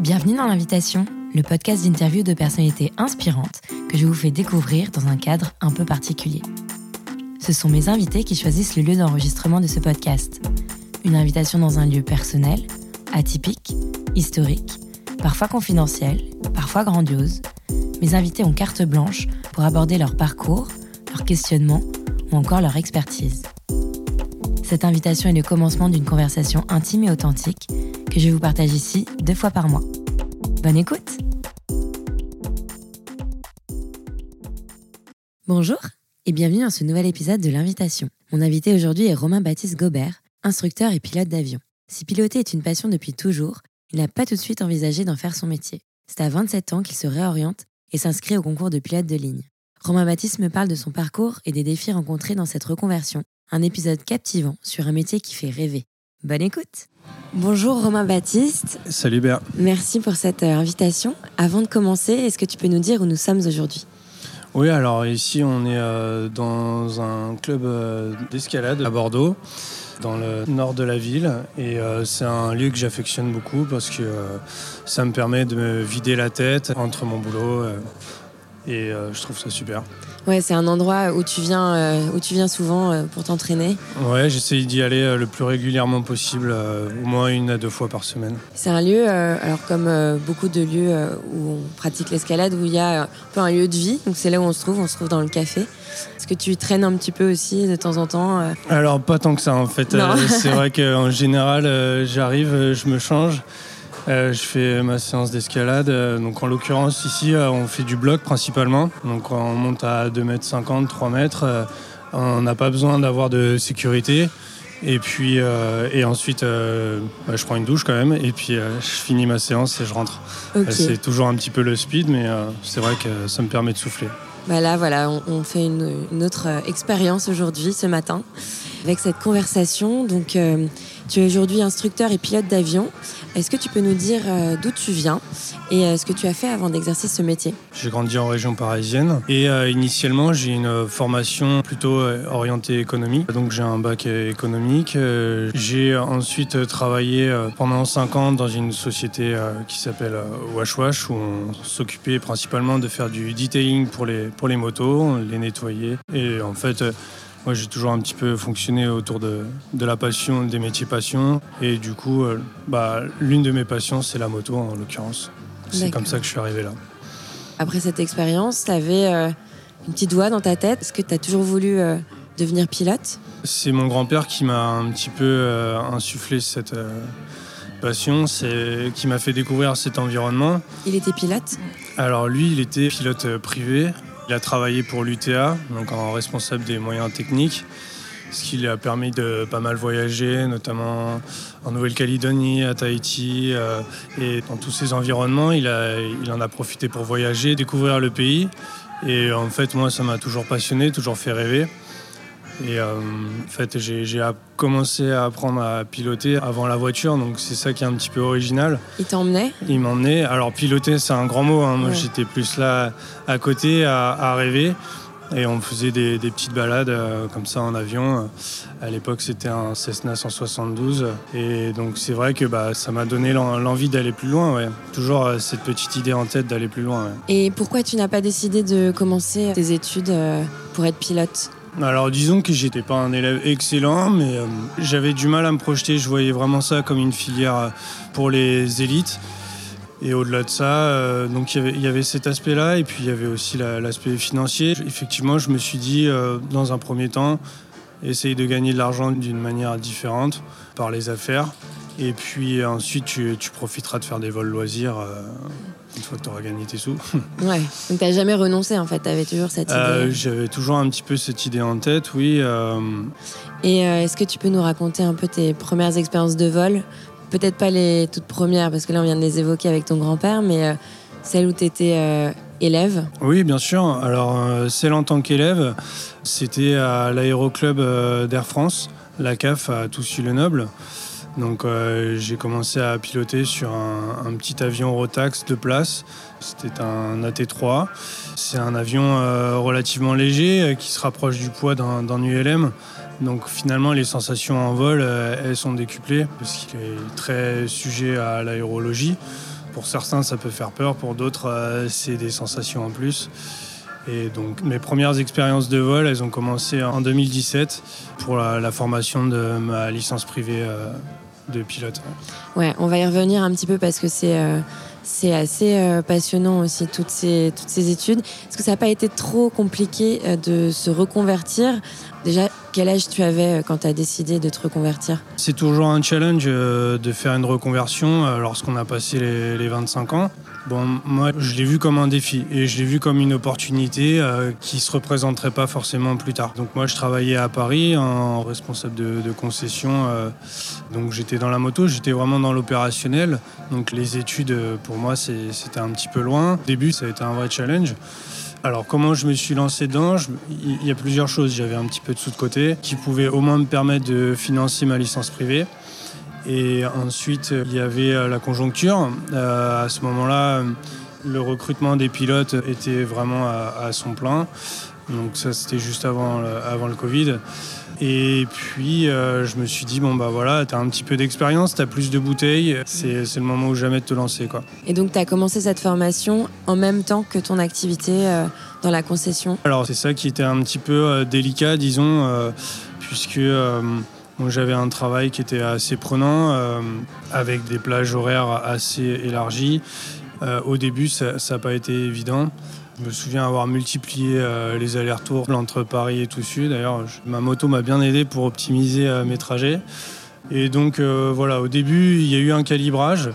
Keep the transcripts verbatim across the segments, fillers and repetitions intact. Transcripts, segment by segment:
Bienvenue dans l'Invitation, le podcast d'interview de personnalités inspirantes que je vous fais découvrir dans un cadre un peu particulier. Ce sont mes invités qui choisissent le lieu d'enregistrement de ce podcast. Une invitation dans un lieu personnel, atypique, historique, parfois confidentiel, parfois grandiose. Mes invités ont carte blanche pour aborder leur parcours, leur questionnement ou encore leur expertise. Cette invitation est le commencement d'une conversation intime et authentique que je vous partage ici deux fois par mois. Bonne écoute! Bonjour et bienvenue dans ce nouvel épisode de l'Invitation. Mon invité aujourd'hui est Romain-Baptiste Gaubert, instructeur et pilote d'avion. Si piloter est une passion depuis toujours, il n'a pas tout de suite envisagé d'en faire son métier. C'est à vingt-sept ans qu'il se réoriente et s'inscrit au concours de pilote de ligne. Romain-Baptiste me parle de son parcours et des défis rencontrés dans cette reconversion. Un épisode captivant sur un métier qui fait rêver. Bonne écoute! Bonjour Romain-Baptiste. Salut Béa. Merci pour cette invitation. Avant de commencer, est-ce que tu peux nous dire où nous sommes aujourd'hui ? Oui, alors ici on est dans un club d'escalade à Bordeaux, dans le nord de la ville, et c'est un lieu que j'affectionne beaucoup parce que ça me permet de me vider la tête entre mon boulot et je trouve ça super. Ouais, c'est un endroit où tu viens, euh, où tu viens souvent euh, pour t'entraîner. Ouais, j'essaye d'y aller euh, le plus régulièrement possible, euh, au moins une à deux fois par semaine. C'est un lieu, euh, alors comme euh, beaucoup de lieux euh, où on pratique l'escalade, où il y a un peu un lieu de vie. Donc c'est là où on se trouve, on se trouve dans le café. Est-ce que tu traînes un petit peu aussi de temps en temps euh... Alors pas tant que ça en fait. Euh, c'est vrai qu'en général, euh, j'arrive, euh, je me change. Euh, je fais ma séance d'escalade, euh, donc en l'occurrence ici euh, on fait du bloc principalement, donc on monte à deux mètres cinquante, trois mètres, euh, on n'a pas besoin d'avoir de sécurité et puis euh, et ensuite euh, bah, je prends une douche quand même et puis euh, je finis ma séance et je rentre. Okay. Euh, c'est toujours un petit peu le speed mais euh, c'est vrai que ça me permet de souffler. Bah là, voilà, on, on fait une, une autre expérience aujourd'hui, ce matin, avec cette conversation. Donc, euh, tu es aujourd'hui instructeur et pilote d'avion. Est-ce que tu peux nous dire euh, d'où tu viens et euh, ce que tu as fait avant d'exercer ce métier ? J'ai grandi en région parisienne et euh, initialement, j'ai une formation plutôt orientée économie. Donc, j'ai un bac économique. Euh, j'ai ensuite travaillé euh, pendant cinq ans dans une société euh, qui s'appelle euh, Wash Wash, où on s'occupait principalement de faire du detailing pour les pour les motos, on les nettoyait. Et en fait, moi j'ai toujours un petit peu fonctionné autour de, de la passion, des métiers passion. Et du coup, bah, l'une de mes passions, c'est la moto en l'occurrence. C'est D'accord. comme ça que je suis arrivé là. Après cette expérience, tu avais euh, une petite voix dans ta tête. Est-ce que tu as toujours voulu euh, devenir pilote ? C'est mon grand-père qui m'a un petit peu euh, insufflé cette... Euh, passion, c'est qui m'a fait découvrir cet environnement. Il était pilote ? Alors lui, il était pilote privé. Il a travaillé pour l'U T A, donc en responsable des moyens techniques, ce qui lui a permis de pas mal voyager, notamment en Nouvelle-Calédonie, à Tahiti, euh, et dans tous ces environnements, il, a, il en a profité pour voyager, découvrir le pays. Et en fait, moi, ça m'a toujours passionné, toujours fait rêver. Et euh, en fait, j'ai, j'ai commencé à apprendre à piloter avant la voiture, donc c'est ça qui est un petit peu original. Il t'emmenait ? Il m'emmenait. Alors piloter, c'est un grand mot. Hein. Moi, ouais. J'étais plus là à côté, à, à rêver. Et on faisait des, des petites balades euh, comme ça en avion. À l'époque, c'était un Cessna cent soixante-douze. Et donc, c'est vrai que bah, ça m'a donné l'en, l'envie d'aller plus loin. Ouais. Toujours euh, cette petite idée en tête d'aller plus loin. Ouais. Et pourquoi tu n'as pas décidé de commencer tes études euh, pour être pilote ? Alors disons que j'étais pas un élève excellent, mais euh, j'avais du mal à me projeter. Je voyais vraiment ça comme une filière pour les élites. Et au-delà de ça, euh, donc il y, y avait cet aspect-là, et puis il y avait aussi la, l'aspect financier. Effectivement, je me suis dit, euh, dans un premier temps, essayer de gagner de l'argent d'une manière différente par les affaires. Et puis ensuite, tu, tu profiteras de faire des vols loisirs euh, une fois que tu auras gagné tes sous. Ouais, donc tu n'as jamais renoncé en fait, tu avais toujours cette idée. Euh, j'avais toujours un petit peu cette idée en tête, oui. Euh... Et euh, est-ce que tu peux nous raconter un peu tes premières expériences de vol ? Peut-être pas les toutes premières, parce que là on vient de les évoquer avec ton grand-père, mais euh, celles où tu étais euh, élève ? Oui, bien sûr. Alors, euh, celle en tant qu'élève, c'était à l'aéroclub euh, d'Air France, la C A F à Toussus-le-Noble. Donc euh, j'ai commencé à piloter sur un, un petit avion Rotax de place, c'était un A T trois. C'est un avion euh, relativement léger euh, qui se rapproche du poids d'un, d'un U L M. Donc finalement les sensations en vol, euh, elles sont décuplées parce qu'il est très sujet à l'aérologie. Pour certains, ça peut faire peur, pour d'autres, euh, c'est des sensations en plus. Et donc, mes premières expériences de vol, elles ont commencé en deux mille dix-sept pour la, la formation de ma licence privée euh, de pilote. Ouais, on va y revenir un petit peu parce que c'est, euh, c'est assez euh, passionnant aussi, toutes ces, toutes ces études. Est-ce que ça n'a pas été trop compliqué euh, de se reconvertir ? Déjà, quel âge tu avais quand tu as décidé de te reconvertir ? C'est toujours un challenge euh, de faire une reconversion euh, lorsqu'on a passé les, les vingt-cinq ans. Bon, moi, je l'ai vu comme un défi et je l'ai vu comme une opportunité euh, qui ne se représenterait pas forcément plus tard. Donc moi, je travaillais à Paris en responsable de, de concession. Euh, donc j'étais dans la moto, j'étais vraiment dans l'opérationnel. Donc les études, pour moi, c'est, c'était un petit peu loin. Au début, ça a été un vrai challenge. Alors, comment je me suis lancé dedans ? Il y a plusieurs choses. J'avais un petit peu de sous de côté qui pouvaient au moins me permettre de financer ma licence privée. Et ensuite, il y avait la conjoncture. Euh, à ce moment-là, le recrutement des pilotes était vraiment à, à son plein. Donc ça, c'était juste avant, avant le Covid. Et puis, euh, je me suis dit, bon, bah voilà, t'as un petit peu d'expérience, t'as plus de bouteilles, c'est, c'est le moment ou jamais de te lancer, quoi. Et donc, t'as commencé cette formation en même temps que ton activité euh, dans la concession ? Alors, c'est ça qui était un petit peu euh, délicat, disons, euh, puisque euh, bon, j'avais un travail qui était assez prenant, euh, avec des plages horaires assez élargies. Euh, au début, ça n'a pas été évident. Je me souviens avoir multiplié euh, les allers-retours entre Paris et Toussus. D'ailleurs, je, ma moto m'a bien aidé pour optimiser euh, mes trajets. Et donc, euh, voilà, au début, il y a eu un calibrage.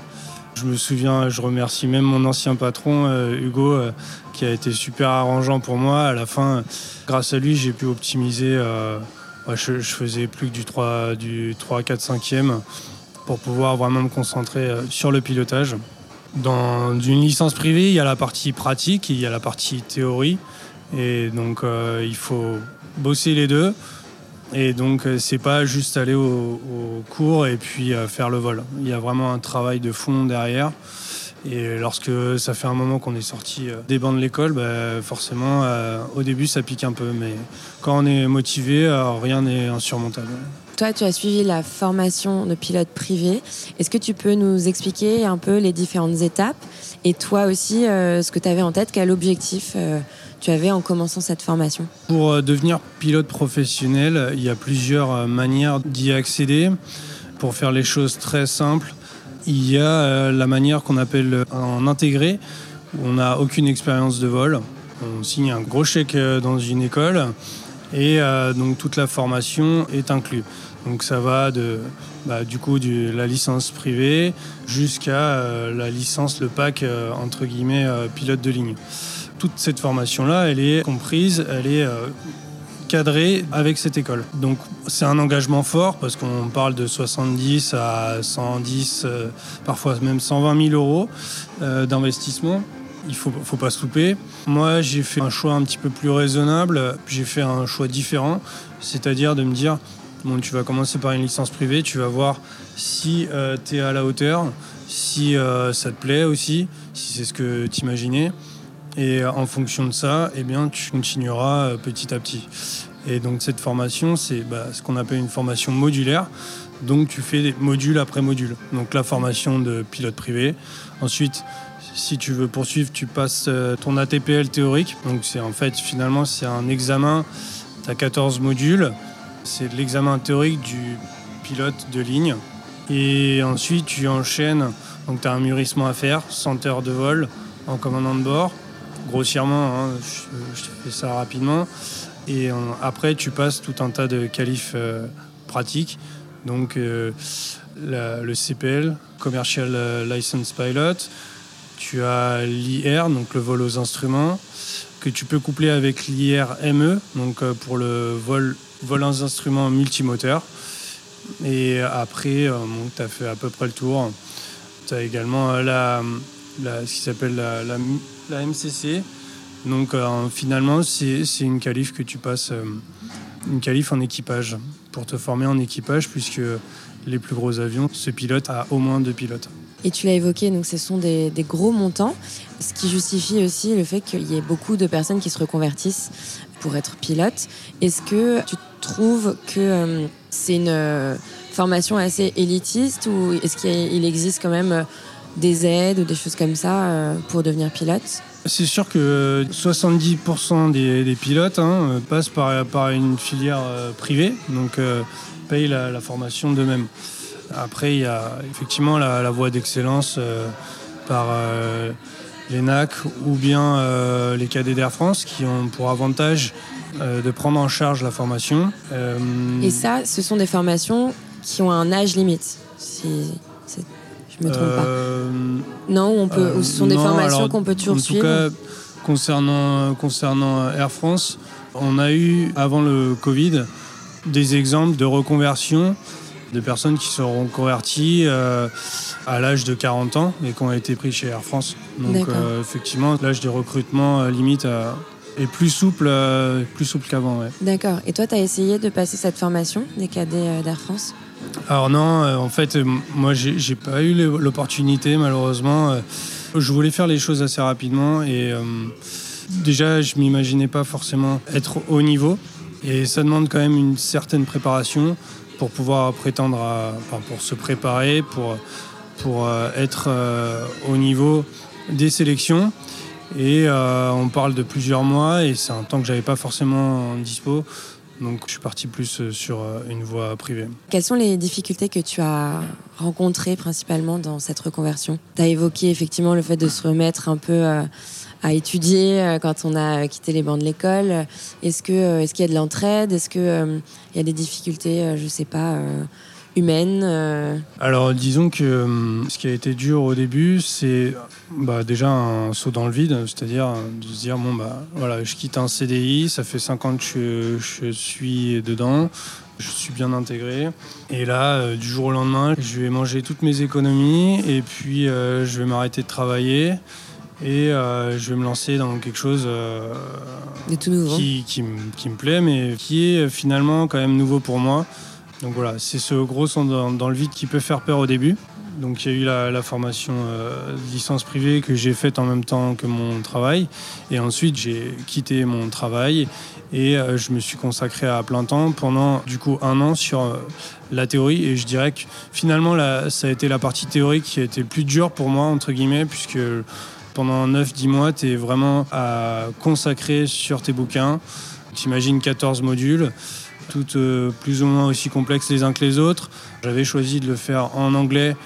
Je me souviens, je remercie même mon ancien patron, euh, Hugo, euh, qui a été super arrangeant pour moi. À la fin, euh, grâce à lui, j'ai pu optimiser. Euh, ouais, je, je faisais plus que du trois, du trois, quatre, cinquième pour pouvoir vraiment me concentrer euh, sur le pilotage. Dans une licence privée, il y a la partie pratique, il y a la partie théorie. Et donc, euh, il faut bosser les deux. Et donc, c'est pas juste aller au, au cours et puis euh, faire le vol. Il y a vraiment un travail de fond derrière. Et lorsque ça fait un moment qu'on est sorti euh, des bancs de l'école, bah, forcément, euh, au début, ça pique un peu. Mais quand on est motivé, euh, rien n'est insurmontable. Toi, tu as suivi la formation de pilote privé. Est-ce que tu peux nous expliquer un peu les différentes étapes ? Et toi aussi, euh, ce que tu avais en tête, quel objectif euh, tu avais en commençant cette formation ? Pour euh, devenir pilote professionnel, il y a plusieurs euh, manières d'y accéder. Pour faire les choses très simples, il y a euh, la manière qu'on appelle en intégré, où on n'a aucune expérience de vol. On signe un gros chèque euh, dans une école. Et euh, donc toute la formation est inclue. Donc ça va de bah, du coup de la licence privée jusqu'à euh, la licence, le pack euh, entre guillemets euh, pilote de ligne. Toute cette formation-là, elle est comprise, elle est euh, cadrée avec cette école. Donc c'est un engagement fort parce qu'on parle de soixante-dix à cent dix, euh, parfois même cent vingt mille euros euh, d'investissement. Il ne faut, faut pas se louper. Moi, j'ai fait un choix un petit peu plus raisonnable. J'ai fait un choix différent, c'est-à-dire de me dire, bon, tu vas commencer par une licence privée, tu vas voir si euh, tu es à la hauteur, si euh, ça te plaît aussi, si c'est ce que tu imaginais. Et euh, en fonction de ça, eh bien, tu continueras euh, petit à petit. Et donc, cette formation, c'est bah, ce qu'on appelle une formation modulaire. Donc, tu fais des modules après module. Donc, la formation de pilote privé. Ensuite, si tu veux poursuivre, tu passes ton A T P L théorique. Donc c'est en fait, finalement, c'est un examen. Tu as quatorze modules. C'est l'examen théorique du pilote de ligne. Et ensuite, tu enchaînes. Donc tu as un mûrissement à faire, cent heures de vol en commandant de bord. Grossièrement, hein, je, je fais ça rapidement. Et on, après, tu passes tout un tas de qualifs euh, pratiques. Donc euh, la, le C P L, Commercial License Pilot. Tu as l'I R, donc le vol aux instruments, que tu peux coupler avec l'I R M E, donc pour le vol, vol aux instruments multimoteur. Et après, bon, tu as fait à peu près le tour. Tu as également la, la, ce qui s'appelle la, la, la M C C. Donc euh, finalement, c'est, c'est une qualif que tu passes, euh, une qualif en équipage, pour te former en équipage, puisque les plus gros avions se pilotent à au moins deux pilotes. Et tu l'as évoqué, donc ce sont des, des gros montants, ce qui justifie aussi le fait qu'il y ait beaucoup de personnes qui se reconvertissent pour être pilote. Est-ce que tu trouves que euh, c'est une euh, formation assez élitiste ou est-ce qu'il y a, il existe quand même euh, des aides ou des choses comme ça euh, pour devenir pilote? C'est sûr que soixante-dix pour cent des, des pilotes hein, passent par, par une filière euh, privée, donc euh, payent la, la formation d'eux-mêmes. Après, il y a effectivement la, la voie d'excellence euh, par euh, l'ENAC ou bien euh, les cadets d'Air France qui ont pour avantage euh, de prendre en charge la formation. Euh... Et ça, ce sont des formations qui ont un âge limite, si c'est... Je me trompe euh, pas. Non, on peut, euh, ce sont des non, formations alors, qu'on peut toujours suivre. En tout cas, concernant, concernant Air France, on a eu, avant le Covid, des exemples de reconversion de personnes qui se sont converties euh, à l'âge de quarante ans et qui ont été prises chez Air France. Donc, euh, effectivement, l'âge de recrutement euh, limite euh, est plus souple, euh, plus souple qu'avant. Ouais. D'accord. Et toi, tu as essayé de passer cette formation des cadets d'Air France ? Alors non, euh, en fait, euh, moi, j'ai, j'ai pas eu l'opportunité, malheureusement. Euh, je voulais faire les choses assez rapidement et euh, déjà, je m'imaginais pas forcément être au niveau. Et ça demande quand même une certaine préparation pour pouvoir prétendre à... Enfin, pour se préparer, pour, pour euh, être euh, au niveau des sélections. Et euh, on parle de plusieurs mois et c'est un temps que j'avais pas forcément en dispo. Donc je suis parti plus sur une voie privée. Quelles sont les difficultés que tu as rencontrées principalement dans cette reconversion ? Tu as évoqué effectivement le fait de se remettre un peu à étudier quand on a quitté les bancs de l'école. Est-ce que, est-ce qu'il y a de l'entraide ? Est-ce qu'il euh, y a des difficultés, je ne sais pas, euh, humaines euh... Alors disons que euh, ce qui a été dur au début, c'est bah, déjà un saut dans le vide, c'est-à-dire de se dire bon bah voilà, je quitte un C D I, ça fait cinq ans que je, je suis dedans, je suis bien intégré, et là euh, du jour au lendemain, je vais manger toutes mes économies et puis euh, je vais m'arrêter de travailler et euh, je vais me lancer dans quelque chose euh, tout nouveau. Qui, qui, qui me plaît, mais qui est finalement quand même nouveau pour moi. Donc voilà, c'est ce gros saut dans, dans le vide qui peut faire peur au début. Donc il y a eu la, la formation euh, licence privée que j'ai faite en même temps que mon travail. Et ensuite, j'ai quitté mon travail et euh, je me suis consacré à plein temps pendant du coup un an sur euh, la théorie. Et je dirais que finalement, la, ça a été la partie théorique qui a été plus dure pour moi, entre guillemets, puisque pendant neuf à dix mois, tu es vraiment à consacrer sur tes bouquins. T'imagines quatorze modules. Toutes euh, plus ou moins aussi complexes les uns que les autres. J'avais choisi de le faire en anglais,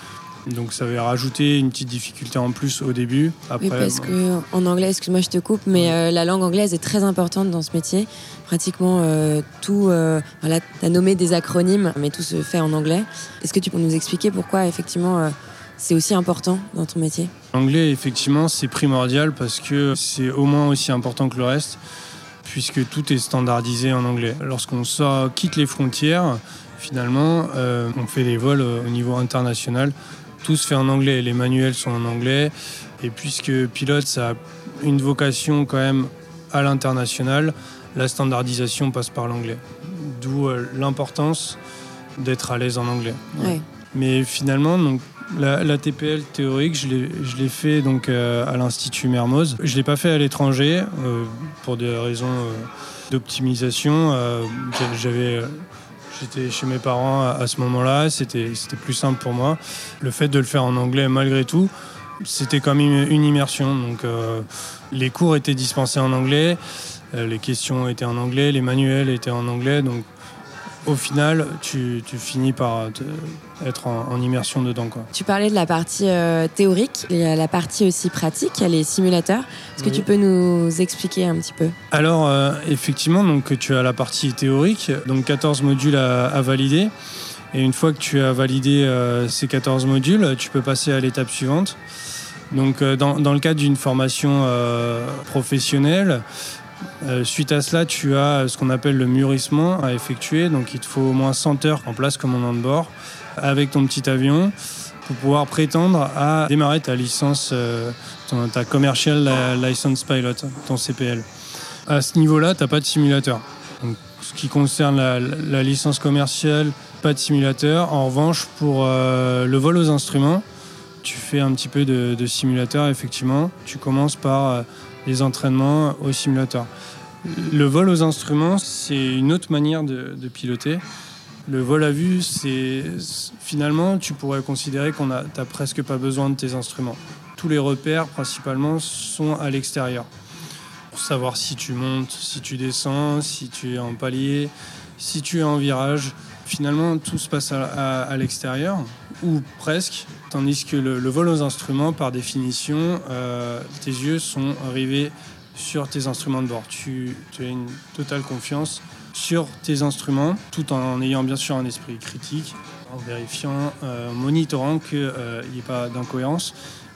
donc ça avait rajouté une petite difficulté en plus au début. Après, oui, parce bon. qu'en anglais, excuse-moi, je te coupe, mais euh, la langue anglaise est très importante dans ce métier. Pratiquement euh, tout... Euh, voilà, tu as nommé des acronymes, mais tout se fait en anglais. Est-ce que tu peux nous expliquer pourquoi, effectivement, euh, c'est aussi important dans ton métier ? L'anglais, effectivement, c'est primordial parce que c'est au moins aussi important que le reste, puisque tout est standardisé en anglais. Lorsqu'on sort, quitte les frontières, finalement, euh, on fait des vols au niveau international. Tout se fait en anglais, les manuels sont en anglais. Et puisque pilote, ça a une vocation quand même à l'international, la standardisation passe par l'anglais. D'où euh, l'importance d'être à l'aise en anglais. Ouais. Ouais. Mais finalement, donc, la, la T P L théorique, je l'ai, je l'ai fait donc, euh, à l'Institut Mermoz. Je ne l'ai pas fait à l'étranger euh, pour des raisons euh, d'optimisation. Euh, j'avais, j'étais chez mes parents à, à ce moment-là, c'était, c'était plus simple pour moi. Le fait de le faire en anglais, malgré tout, c'était comme une, une immersion. Donc, euh, les cours étaient dispensés en anglais, euh, les questions étaient en anglais, les manuels étaient en anglais. Donc, au final, tu, tu finis par te, être en, en immersion dedans, quoi. Tu parlais de la partie euh, théorique, et la partie aussi pratique, il y a les simulateurs. Est-ce que oui. tu peux nous expliquer un petit peu ? Alors, euh, effectivement, donc, tu as la partie théorique, donc quatorze modules à, à valider. Et une fois que tu as validé euh, ces quatorze modules, tu peux passer à l'étape suivante. Donc, euh, dans, dans le cadre d'une formation euh, professionnelle, Euh, suite à cela, tu as ce qu'on appelle le mûrissement à effectuer. Donc, il te faut au moins cent heures en place commandant de bord avec ton petit avion pour pouvoir prétendre à démarrer ta licence, euh, ton, ta commercial license pilot, ton C P L. À ce niveau-là, tu n'as pas de simulateur. Donc, ce qui concerne la, la licence commerciale, pas de simulateur. En revanche, pour euh, le vol aux instruments, tu fais un petit peu de, de simulateur, effectivement. Tu commences par... Euh, les entraînements au simulateur. Le vol aux instruments, c'est une autre manière de, de piloter. Le vol à vue, c'est finalement, tu pourrais considérer qu'on a, t'as presque pas besoin de tes instruments. Tous les repères, principalement, sont à l'extérieur. Pour savoir si tu montes, si tu descends, si tu es en palier, si tu es en virage. Finalement, tout se passe à, à, à l'extérieur, ou presque, tandis que le, le vol aux instruments, par définition, euh, tes yeux sont rivés sur tes instruments de bord. Tu, tu as une totale confiance sur tes instruments, tout en ayant bien sûr un esprit critique, en vérifiant, euh, monitorant qu'il euh, n'y ait pas d'incohérence.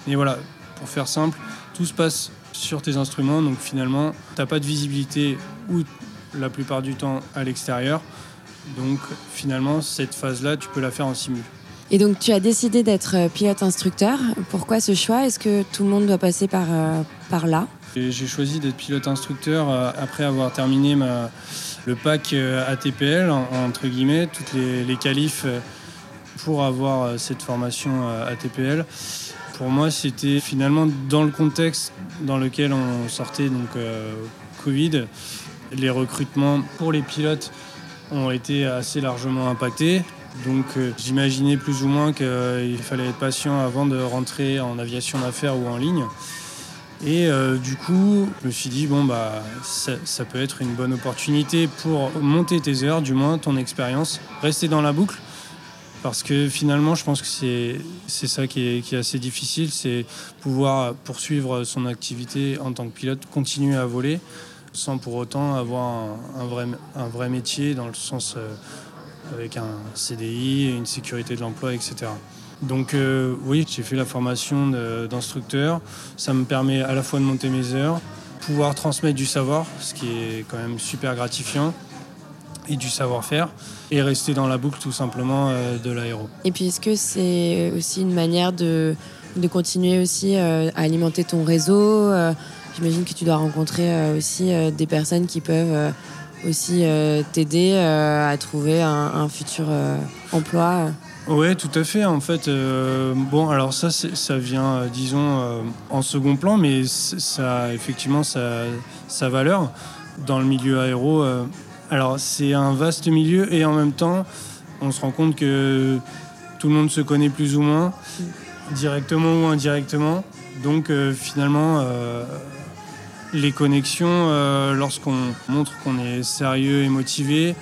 Mais voilà, pour faire simple, tout se passe sur tes instruments, donc finalement, tu n'as pas de visibilité ou la plupart du temps à l'extérieur. Donc finalement, cette phase-là, tu peux la faire en simu. Et donc, tu as décidé d'être pilote instructeur. Pourquoi ce choix ? Est-ce que tout le monde doit passer par, euh, par là ? Et j'ai choisi d'être pilote instructeur après avoir terminé ma, le pack A T P L, entre guillemets, toutes les, les qualifs pour avoir cette formation A T P L. Pour moi, c'était finalement dans le contexte dans lequel on sortait, donc euh, Covid. Les recrutements pour les pilotes ont été assez largement impactés. Donc euh, j'imaginais plus ou moins qu'il fallait être patient avant de rentrer en aviation d'affaires ou en ligne. Et euh, du coup, je me suis dit, bon, bah, ça, ça peut être une bonne opportunité pour monter tes heures, du moins ton expérience, rester dans la boucle. Parce que finalement, je pense que c'est, c'est ça qui est, qui est assez difficile, c'est pouvoir poursuivre son activité en tant que pilote, continuer à voler, sans pour autant avoir un, un, vrai, un vrai métier, dans le sens euh, avec un C D I, une sécurité de l'emploi, et cetera. Donc euh, oui, j'ai fait la formation de, d'instructeur. Ça me permet à la fois de monter mes heures, pouvoir transmettre du savoir, ce qui est quand même super gratifiant, et du savoir-faire, et rester dans la boucle tout simplement euh, de l'aéro. Et puis est-ce que c'est aussi une manière de, de continuer aussi euh, à alimenter ton réseau euh, J'imagine que tu dois rencontrer euh, aussi euh, des personnes qui peuvent euh, aussi euh, t'aider euh, à trouver un, un futur euh, emploi. Oui, tout à fait. En fait, euh, bon, alors ça, ça vient, euh, disons, euh, en second plan, mais ça, effectivement, ça, sa valeur dans le milieu aéro. Euh, alors, c'est un vaste milieu et en même temps, on se rend compte que tout le monde se connaît plus ou moins, directement ou indirectement. Donc, euh, finalement, euh, les connexions, euh, lorsqu'on montre qu'on est sérieux et motivé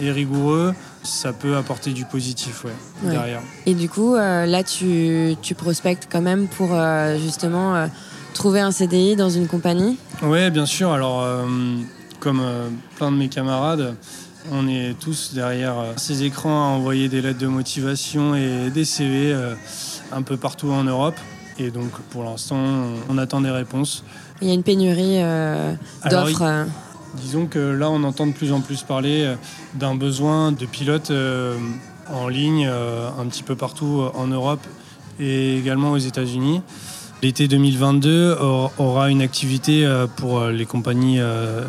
et rigoureux, ça peut apporter du positif, ouais, ouais. Derrière. Et du coup, euh, là, tu, tu prospectes quand même pour euh, justement euh, trouver un C D I dans une compagnie ? Oui, bien sûr. Alors, euh, comme euh, plein de mes camarades, on est tous derrière euh, ces écrans à envoyer des lettres de motivation et des C V euh, un peu partout en Europe. Et donc, pour l'instant, on attend des réponses. Il y a une pénurie euh, d'offres. Alors, disons que là, on entend de plus en plus parler d'un besoin de pilotes euh, en ligne euh, un petit peu partout en Europe et également aux États-Unis. L'été deux mille vingt-deux aura une activité pour les compagnies, euh,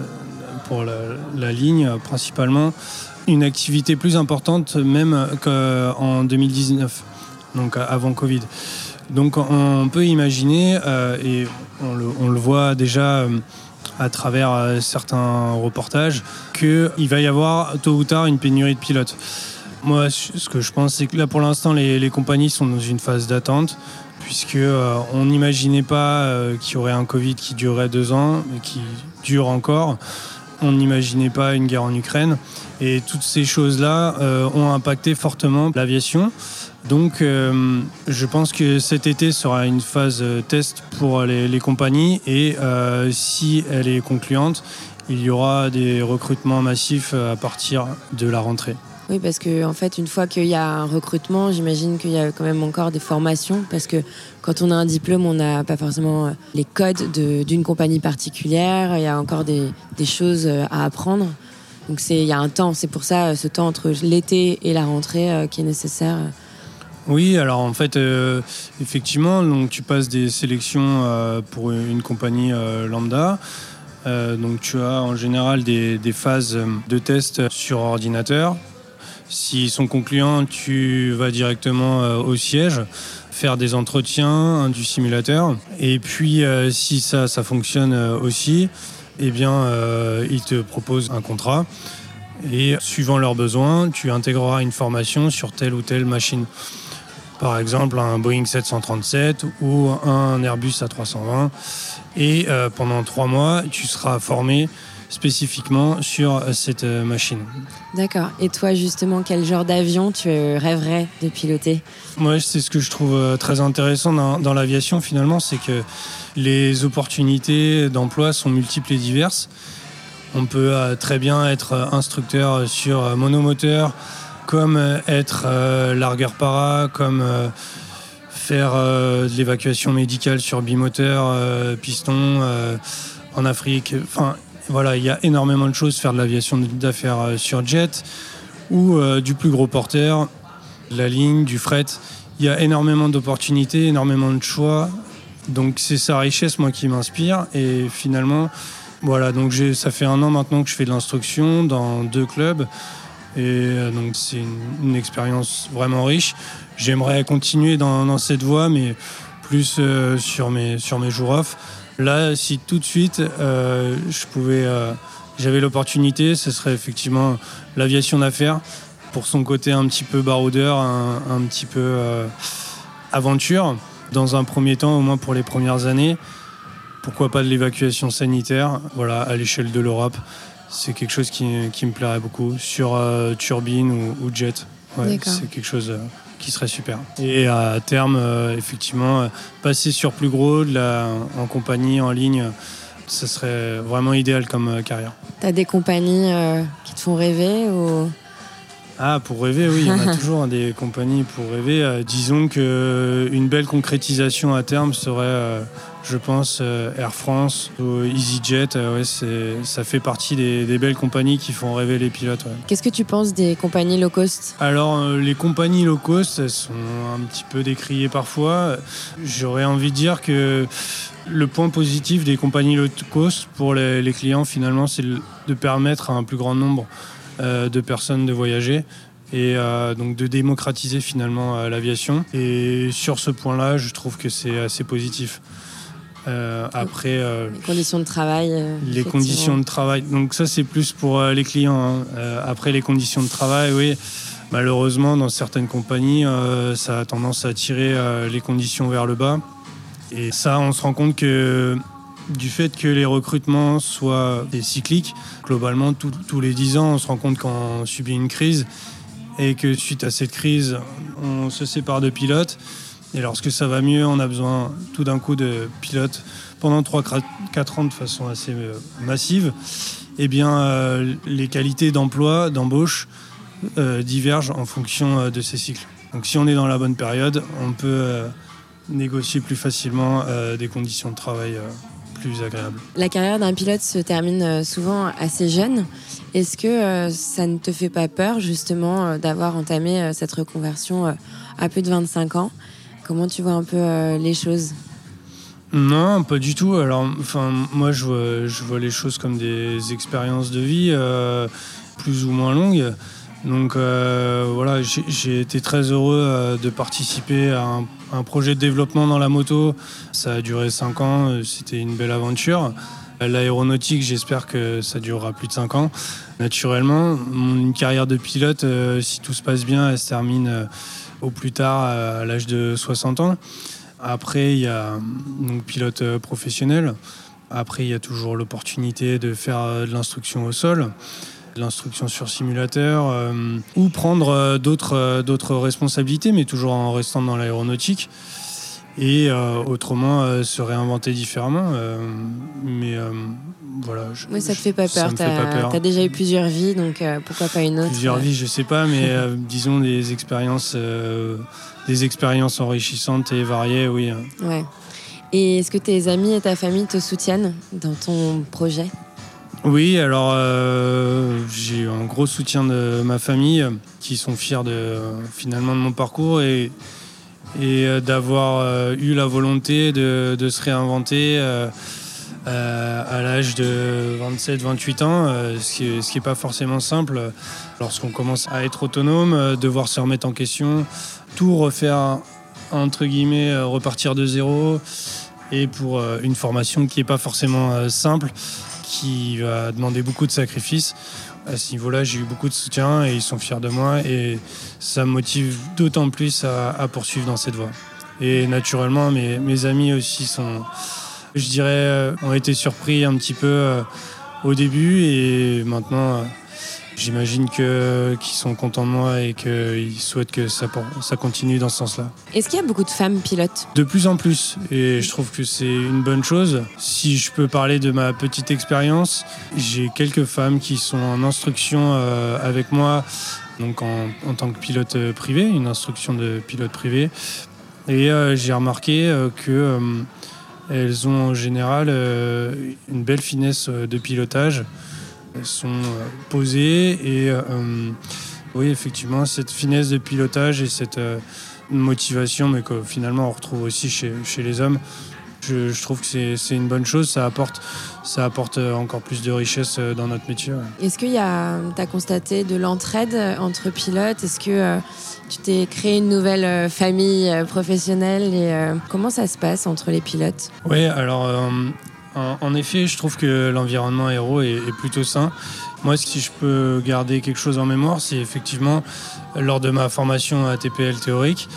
pour la, la ligne principalement, une activité plus importante même qu'en deux mille dix-neuf, donc avant Covid. Donc on peut imaginer, euh, et on le, on le voit déjà... Euh, à travers certains reportages, qu'il va y avoir tôt ou tard une pénurie de pilotes. Moi, ce que je pense, c'est que là, pour l'instant, les, les compagnies sont dans une phase d'attente, puisqu'on euh, n'imaginait pas euh, qu'il y aurait un Covid qui durerait deux ans, mais qui dure encore. On n'imaginait pas une guerre en Ukraine. Et toutes ces choses-là euh, ont impacté fortement l'aviation. Donc, euh, je pense que cet été sera une phase test pour les, les compagnies et euh, si elle est concluante, il y aura des recrutements massifs à partir de la rentrée. Oui, parce qu'en fait, une fois qu'il y a un recrutement, j'imagine qu'il y a quand même encore des formations, parce que quand on a un diplôme, on n'a pas forcément les codes de, d'une compagnie particulière, il y a encore des, des choses à apprendre. Donc, c'est, il y a un temps, c'est pour ça ce temps entre l'été et la rentrée qui est nécessaire. Oui, alors en fait, euh, effectivement, donc tu passes des sélections euh, pour une compagnie euh, lambda. Euh, donc tu as en général des, des phases de test sur ordinateur. S'ils sont concluants, tu vas directement euh, au siège, faire des entretiens, hein, du simulateur. Et puis, euh, si ça, ça fonctionne euh, aussi, eh bien, euh, ils te proposent un contrat. et suivant leurs besoins, tu intégreras une formation sur telle ou telle machine. Par exemple, un Boeing sept cent trente-sept ou un Airbus A trois cent vingt. Et euh, pendant trois mois, tu seras formé spécifiquement sur cette euh, machine. D'accord. Et toi, justement, quel genre d'avion tu rêverais de piloter ? Moi, c'est ce que je trouve euh, très intéressant dans, dans l'aviation, finalement, c'est que les opportunités d'emploi sont multiples et diverses. On peut euh, très bien être euh, instructeur sur euh, monomoteur, comme être euh, largueur para, comme euh, faire euh, de l'évacuation médicale sur bimoteur, euh, piston, euh, en Afrique. Enfin, voilà, il y a énormément de choses. Faire de l'aviation d'affaires euh, sur jet ou euh, du plus gros porteur, de la ligne, du fret. Il y a énormément d'opportunités, énormément de choix. Donc, c'est sa richesse, moi, qui m'inspire. Et finalement, voilà, donc j'ai, ça fait un an maintenant que je fais de l'instruction dans deux clubs. Et donc c'est une, une expérience vraiment riche. J'aimerais continuer dans, dans cette voie, mais plus euh, sur, mes, sur mes jours off. Là, si tout de suite euh, je pouvais, euh, j'avais l'opportunité, ce serait effectivement l'aviation d'affaires, pour son côté un petit peu baroudeur, un, un petit peu euh, aventure. Dans un premier temps, au moins pour les premières années, pourquoi pas de l'évacuation sanitaire, voilà, à l'échelle de l'Europe. C'est quelque chose qui, qui me plairait beaucoup. Sur euh, turbine ou, ou jet, ouais, c'est quelque chose euh, qui serait super. Et à terme, euh, effectivement, euh, passer sur plus gros, de la, en compagnie, en ligne, euh, ça serait vraiment idéal comme euh, carrière. T'as des compagnies euh, qui te font rêver ou... Ah, pour rêver, oui, il y en a toujours des compagnies pour rêver. Euh, disons qu'une euh, belle concrétisation à terme serait... Euh, Je pense euh, Air France ou EasyJet, euh, ouais, c'est, ça fait partie des, des belles compagnies qui font rêver les pilotes. Ouais. Qu'est-ce que tu penses des compagnies low cost ? Alors, euh, les compagnies low cost, elles sont un petit peu décriées parfois. J'aurais envie de dire que le point positif des compagnies low cost pour les, les clients, finalement, c'est de permettre à un plus grand nombre euh, de personnes de voyager. Et euh, donc de démocratiser finalement euh, l'aviation. Et sur ce point-là, je trouve que c'est assez positif. Euh, après euh, les conditions de travail euh, les conditions de travail donc ça c'est plus pour euh, les clients hein. euh, après les conditions de travail, oui, malheureusement dans certaines compagnies euh, ça a tendance à tirer euh, les conditions vers le bas, et ça on se rend compte que du fait que les recrutements soient des cycliques globalement tout, tous les dix ans, on se rend compte qu'on subit une crise et que suite à cette crise on se sépare de pilotes. Et lorsque ça va mieux, on a besoin tout d'un coup de pilotes pendant trois à quatre ans de façon assez massive. Eh bien, euh, les qualités d'emploi, d'embauche euh, divergent en fonction euh, de ces cycles. Donc si on est dans la bonne période, on peut euh, négocier plus facilement euh, des conditions de travail euh, plus agréables. La carrière d'un pilote se termine souvent assez jeune. Est-ce que euh, ça ne te fait pas peur justement d'avoir entamé euh, cette reconversion euh, à plus de vingt-cinq ans ? Comment tu vois un peu euh, les choses ? Non, pas du tout. Alors, enfin, moi, je vois, je vois les choses comme des expériences de vie euh, plus ou moins longues. Donc, euh, voilà, j'ai, j'ai été très heureux euh, de participer à un, un projet de développement dans la moto. Ça a duré cinq ans, c'était une belle aventure. L'aéronautique, j'espère que ça durera plus de cinq ans. Naturellement, une carrière de pilote, euh, si tout se passe bien, elle se termine... Euh, au plus tard à l'âge de soixante ans. Après, il y a donc pilote professionnel. Après, il y a toujours l'opportunité de faire de l'instruction au sol, de l'instruction sur simulateur, euh, ou prendre d'autres, d'autres responsabilités, mais toujours en restant dans l'aéronautique. Et euh, autrement, euh, se réinventer différemment. Euh, mais euh, voilà. Je, oui, ça te fait pas peur. T'as, fait pas peur. T'as déjà eu plusieurs vies, donc euh, pourquoi pas une autre ? Plusieurs euh... vies, je sais pas, mais euh, disons des expériences, euh, des expériences enrichissantes et variées, oui. Ouais. Et est-ce que tes amis et ta famille te soutiennent dans ton projet ? Oui, alors euh, j'ai eu un gros soutien de ma famille, qui sont fiers de finalement de mon parcours et. et d'avoir euh, eu la volonté de, de se réinventer euh, euh, à l'âge de vingt-sept vingt-huit ans, euh, ce qui est, ce qui est pas forcément simple. Lorsqu'on commence à être autonome, euh, devoir se remettre en question, tout refaire, entre guillemets, euh, repartir de zéro, et pour euh, une formation qui est pas forcément euh, simple, qui va demander beaucoup de sacrifices. À ce niveau-là, j'ai eu beaucoup de soutien et ils sont fiers de moi et ça me motive d'autant plus à, à poursuivre dans cette voie. Et naturellement, mes, mes amis aussi sont, je dirais, ont été surpris un petit peu au début et maintenant, j'imagine que, qu'ils sont contents de moi et qu'ils souhaitent que ça, ça continue dans ce sens-là. Est-ce qu'il y a beaucoup de femmes pilotes ? De plus en plus, et je trouve que c'est une bonne chose. Si je peux parler de ma petite expérience, j'ai quelques femmes qui sont en instruction avec moi, donc en, en tant que pilote privé, une instruction de pilote privé. Et euh, j'ai remarqué euh, que euh, elles ont en général euh, une belle finesse euh, de pilotage. Elles sont euh, posées et euh, oui, effectivement, cette finesse de pilotage et cette euh, motivation, mais que finalement on retrouve aussi chez, chez les hommes. Je, je trouve que c'est, c'est une bonne chose, ça apporte, ça apporte encore plus de richesse dans notre métier. Ouais. Est-ce que tu as constaté de l'entraide entre pilotes ? Est-ce que euh, tu t'es créé une nouvelle famille professionnelle et, euh, comment ça se passe entre les pilotes ? Oui, alors euh, en, en effet, je trouve que l'environnement aéro est, est plutôt sain. Moi, si je peux garder quelque chose en mémoire, c'est effectivement lors de ma formation A T P L théorique,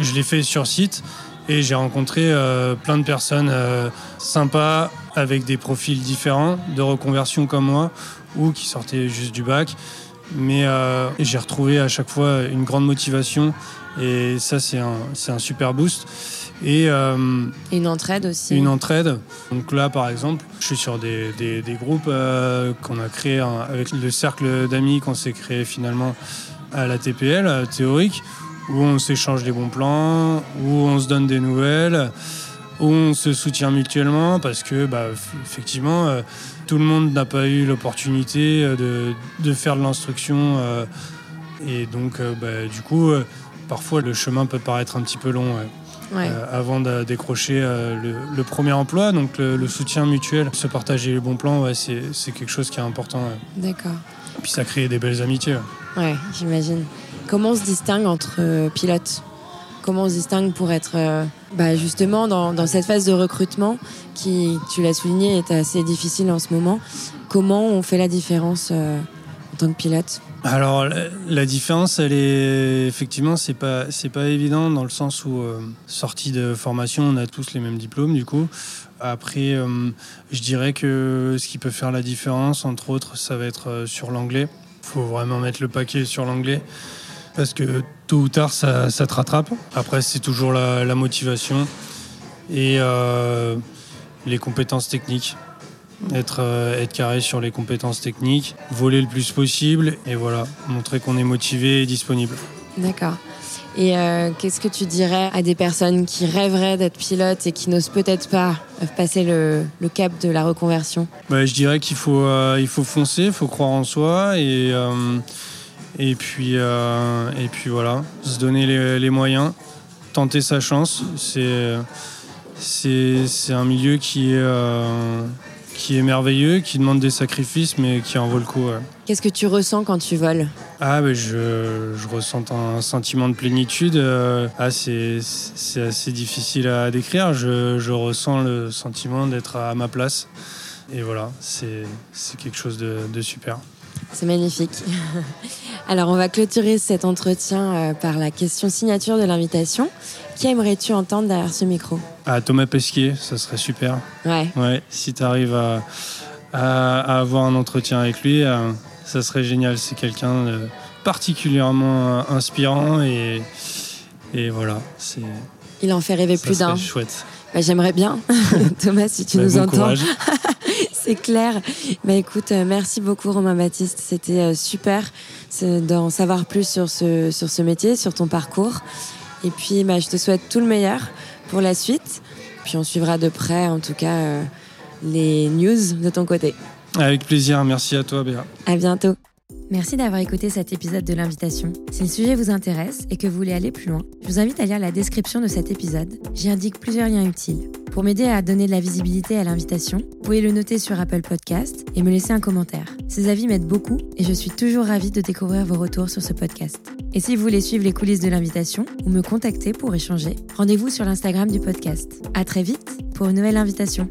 je l'ai fait sur site. Et j'ai rencontré euh, plein de personnes euh, sympas, avec des profils différents, de reconversion comme moi, ou qui sortaient juste du bac. Mais euh, j'ai retrouvé à chaque fois une grande motivation, et ça c'est un, c'est un super boost. Et euh, une entraide aussi. Une entraide. Donc là par exemple, je suis sur des, des, des groupes euh, qu'on a créés hein, avec le cercle d'amis qu'on s'est créé finalement à la T P L euh, théorique, où on s'échange des bons plans, où on se donne des nouvelles, où on se soutient mutuellement, parce que, bah, effectivement, euh, tout le monde n'a pas eu l'opportunité de, de faire de l'instruction. Euh, et donc, euh, bah, du coup, euh, parfois, le chemin peut paraître un petit peu long ouais. Ouais. Euh, avant de décrocher euh, le, le premier emploi. Donc, le, le soutien mutuel, se partager les bons plans, ouais, c'est, c'est quelque chose qui est important. Ouais. D'accord. Et puis, ça crée des belles amitiés. Ouais, ouais j'imagine. Comment on se distingue entre euh, pilotes ? Comment on se distingue pour être euh, bah, justement dans, dans cette phase de recrutement qui, tu l'as souligné, est assez difficile en ce moment. Comment on fait la différence euh, en tant que pilote ? Alors la, la différence, elle est effectivement, c'est pas c'est pas évident dans le sens où euh, sortie de formation, on a tous les mêmes diplômes du coup. Après, euh, je dirais que ce qui peut faire la différence, entre autres, ça va être euh, sur l'anglais. Il faut vraiment mettre le paquet sur l'anglais. Parce que tôt ou tard, ça, ça te rattrape. Après, c'est toujours la, la motivation et euh, les compétences techniques. Être, euh, être carré sur les compétences techniques, voler le plus possible et voilà, montrer qu'on est motivé et disponible. D'accord. Et euh, qu'est-ce que tu dirais à des personnes qui rêveraient d'être pilote et qui n'osent peut-être pas passer le, le cap de la reconversion ? Bah, je dirais qu'il faut, euh, il faut foncer, il faut croire en soi et... Euh, Et puis, euh, et puis voilà, se donner les, les moyens, tenter sa chance. C'est, c'est, c'est un milieu qui est, euh, qui est merveilleux, qui demande des sacrifices, mais qui en vaut le coup. Ouais. Qu'est-ce que tu ressens quand tu voles ? Ah, bah, je, je ressens un sentiment de plénitude. Ah, c'est, c'est assez difficile à décrire. Je, je ressens le sentiment d'être à ma place. Et voilà, c'est, c'est quelque chose de, de super. C'est magnifique. Alors, on va clôturer cet entretien par la question signature de l'invitation. Qui aimerais-tu entendre derrière ce micro ? Ah, Thomas Pesquet, ça serait super. Ouais. Ouais, si tu arrives à, à, à avoir un entretien avec lui, ça serait génial. C'est quelqu'un de particulièrement inspirant et, et voilà. C'est, il en fait rêver plus d'un. Ça serait chouette. Bah, j'aimerais bien. Thomas, si tu bah, nous bon entends. Courage. C'est clair. Bah, écoute, merci beaucoup Romain-Baptiste. C'était super d'en savoir plus sur ce, sur ce métier, sur ton parcours. Et puis, bah, je te souhaite tout le meilleur pour la suite. Puis on suivra de près, en tout cas, euh, les news de ton côté. Avec plaisir. Merci à toi, Béa. À bientôt. Merci d'avoir écouté cet épisode de l'invitation. Si le sujet vous intéresse et que vous voulez aller plus loin, je vous invite à lire la description de cet épisode. J'y indique plusieurs liens utiles. Pour m'aider à donner de la visibilité à l'invitation, vous pouvez le noter sur Apple Podcasts et me laisser un commentaire. Ces avis m'aident beaucoup et je suis toujours ravie de découvrir vos retours sur ce podcast. Et si vous voulez suivre les coulisses de l'invitation ou me contacter pour échanger, rendez-vous sur l'Instagram du podcast. À très vite pour une nouvelle invitation.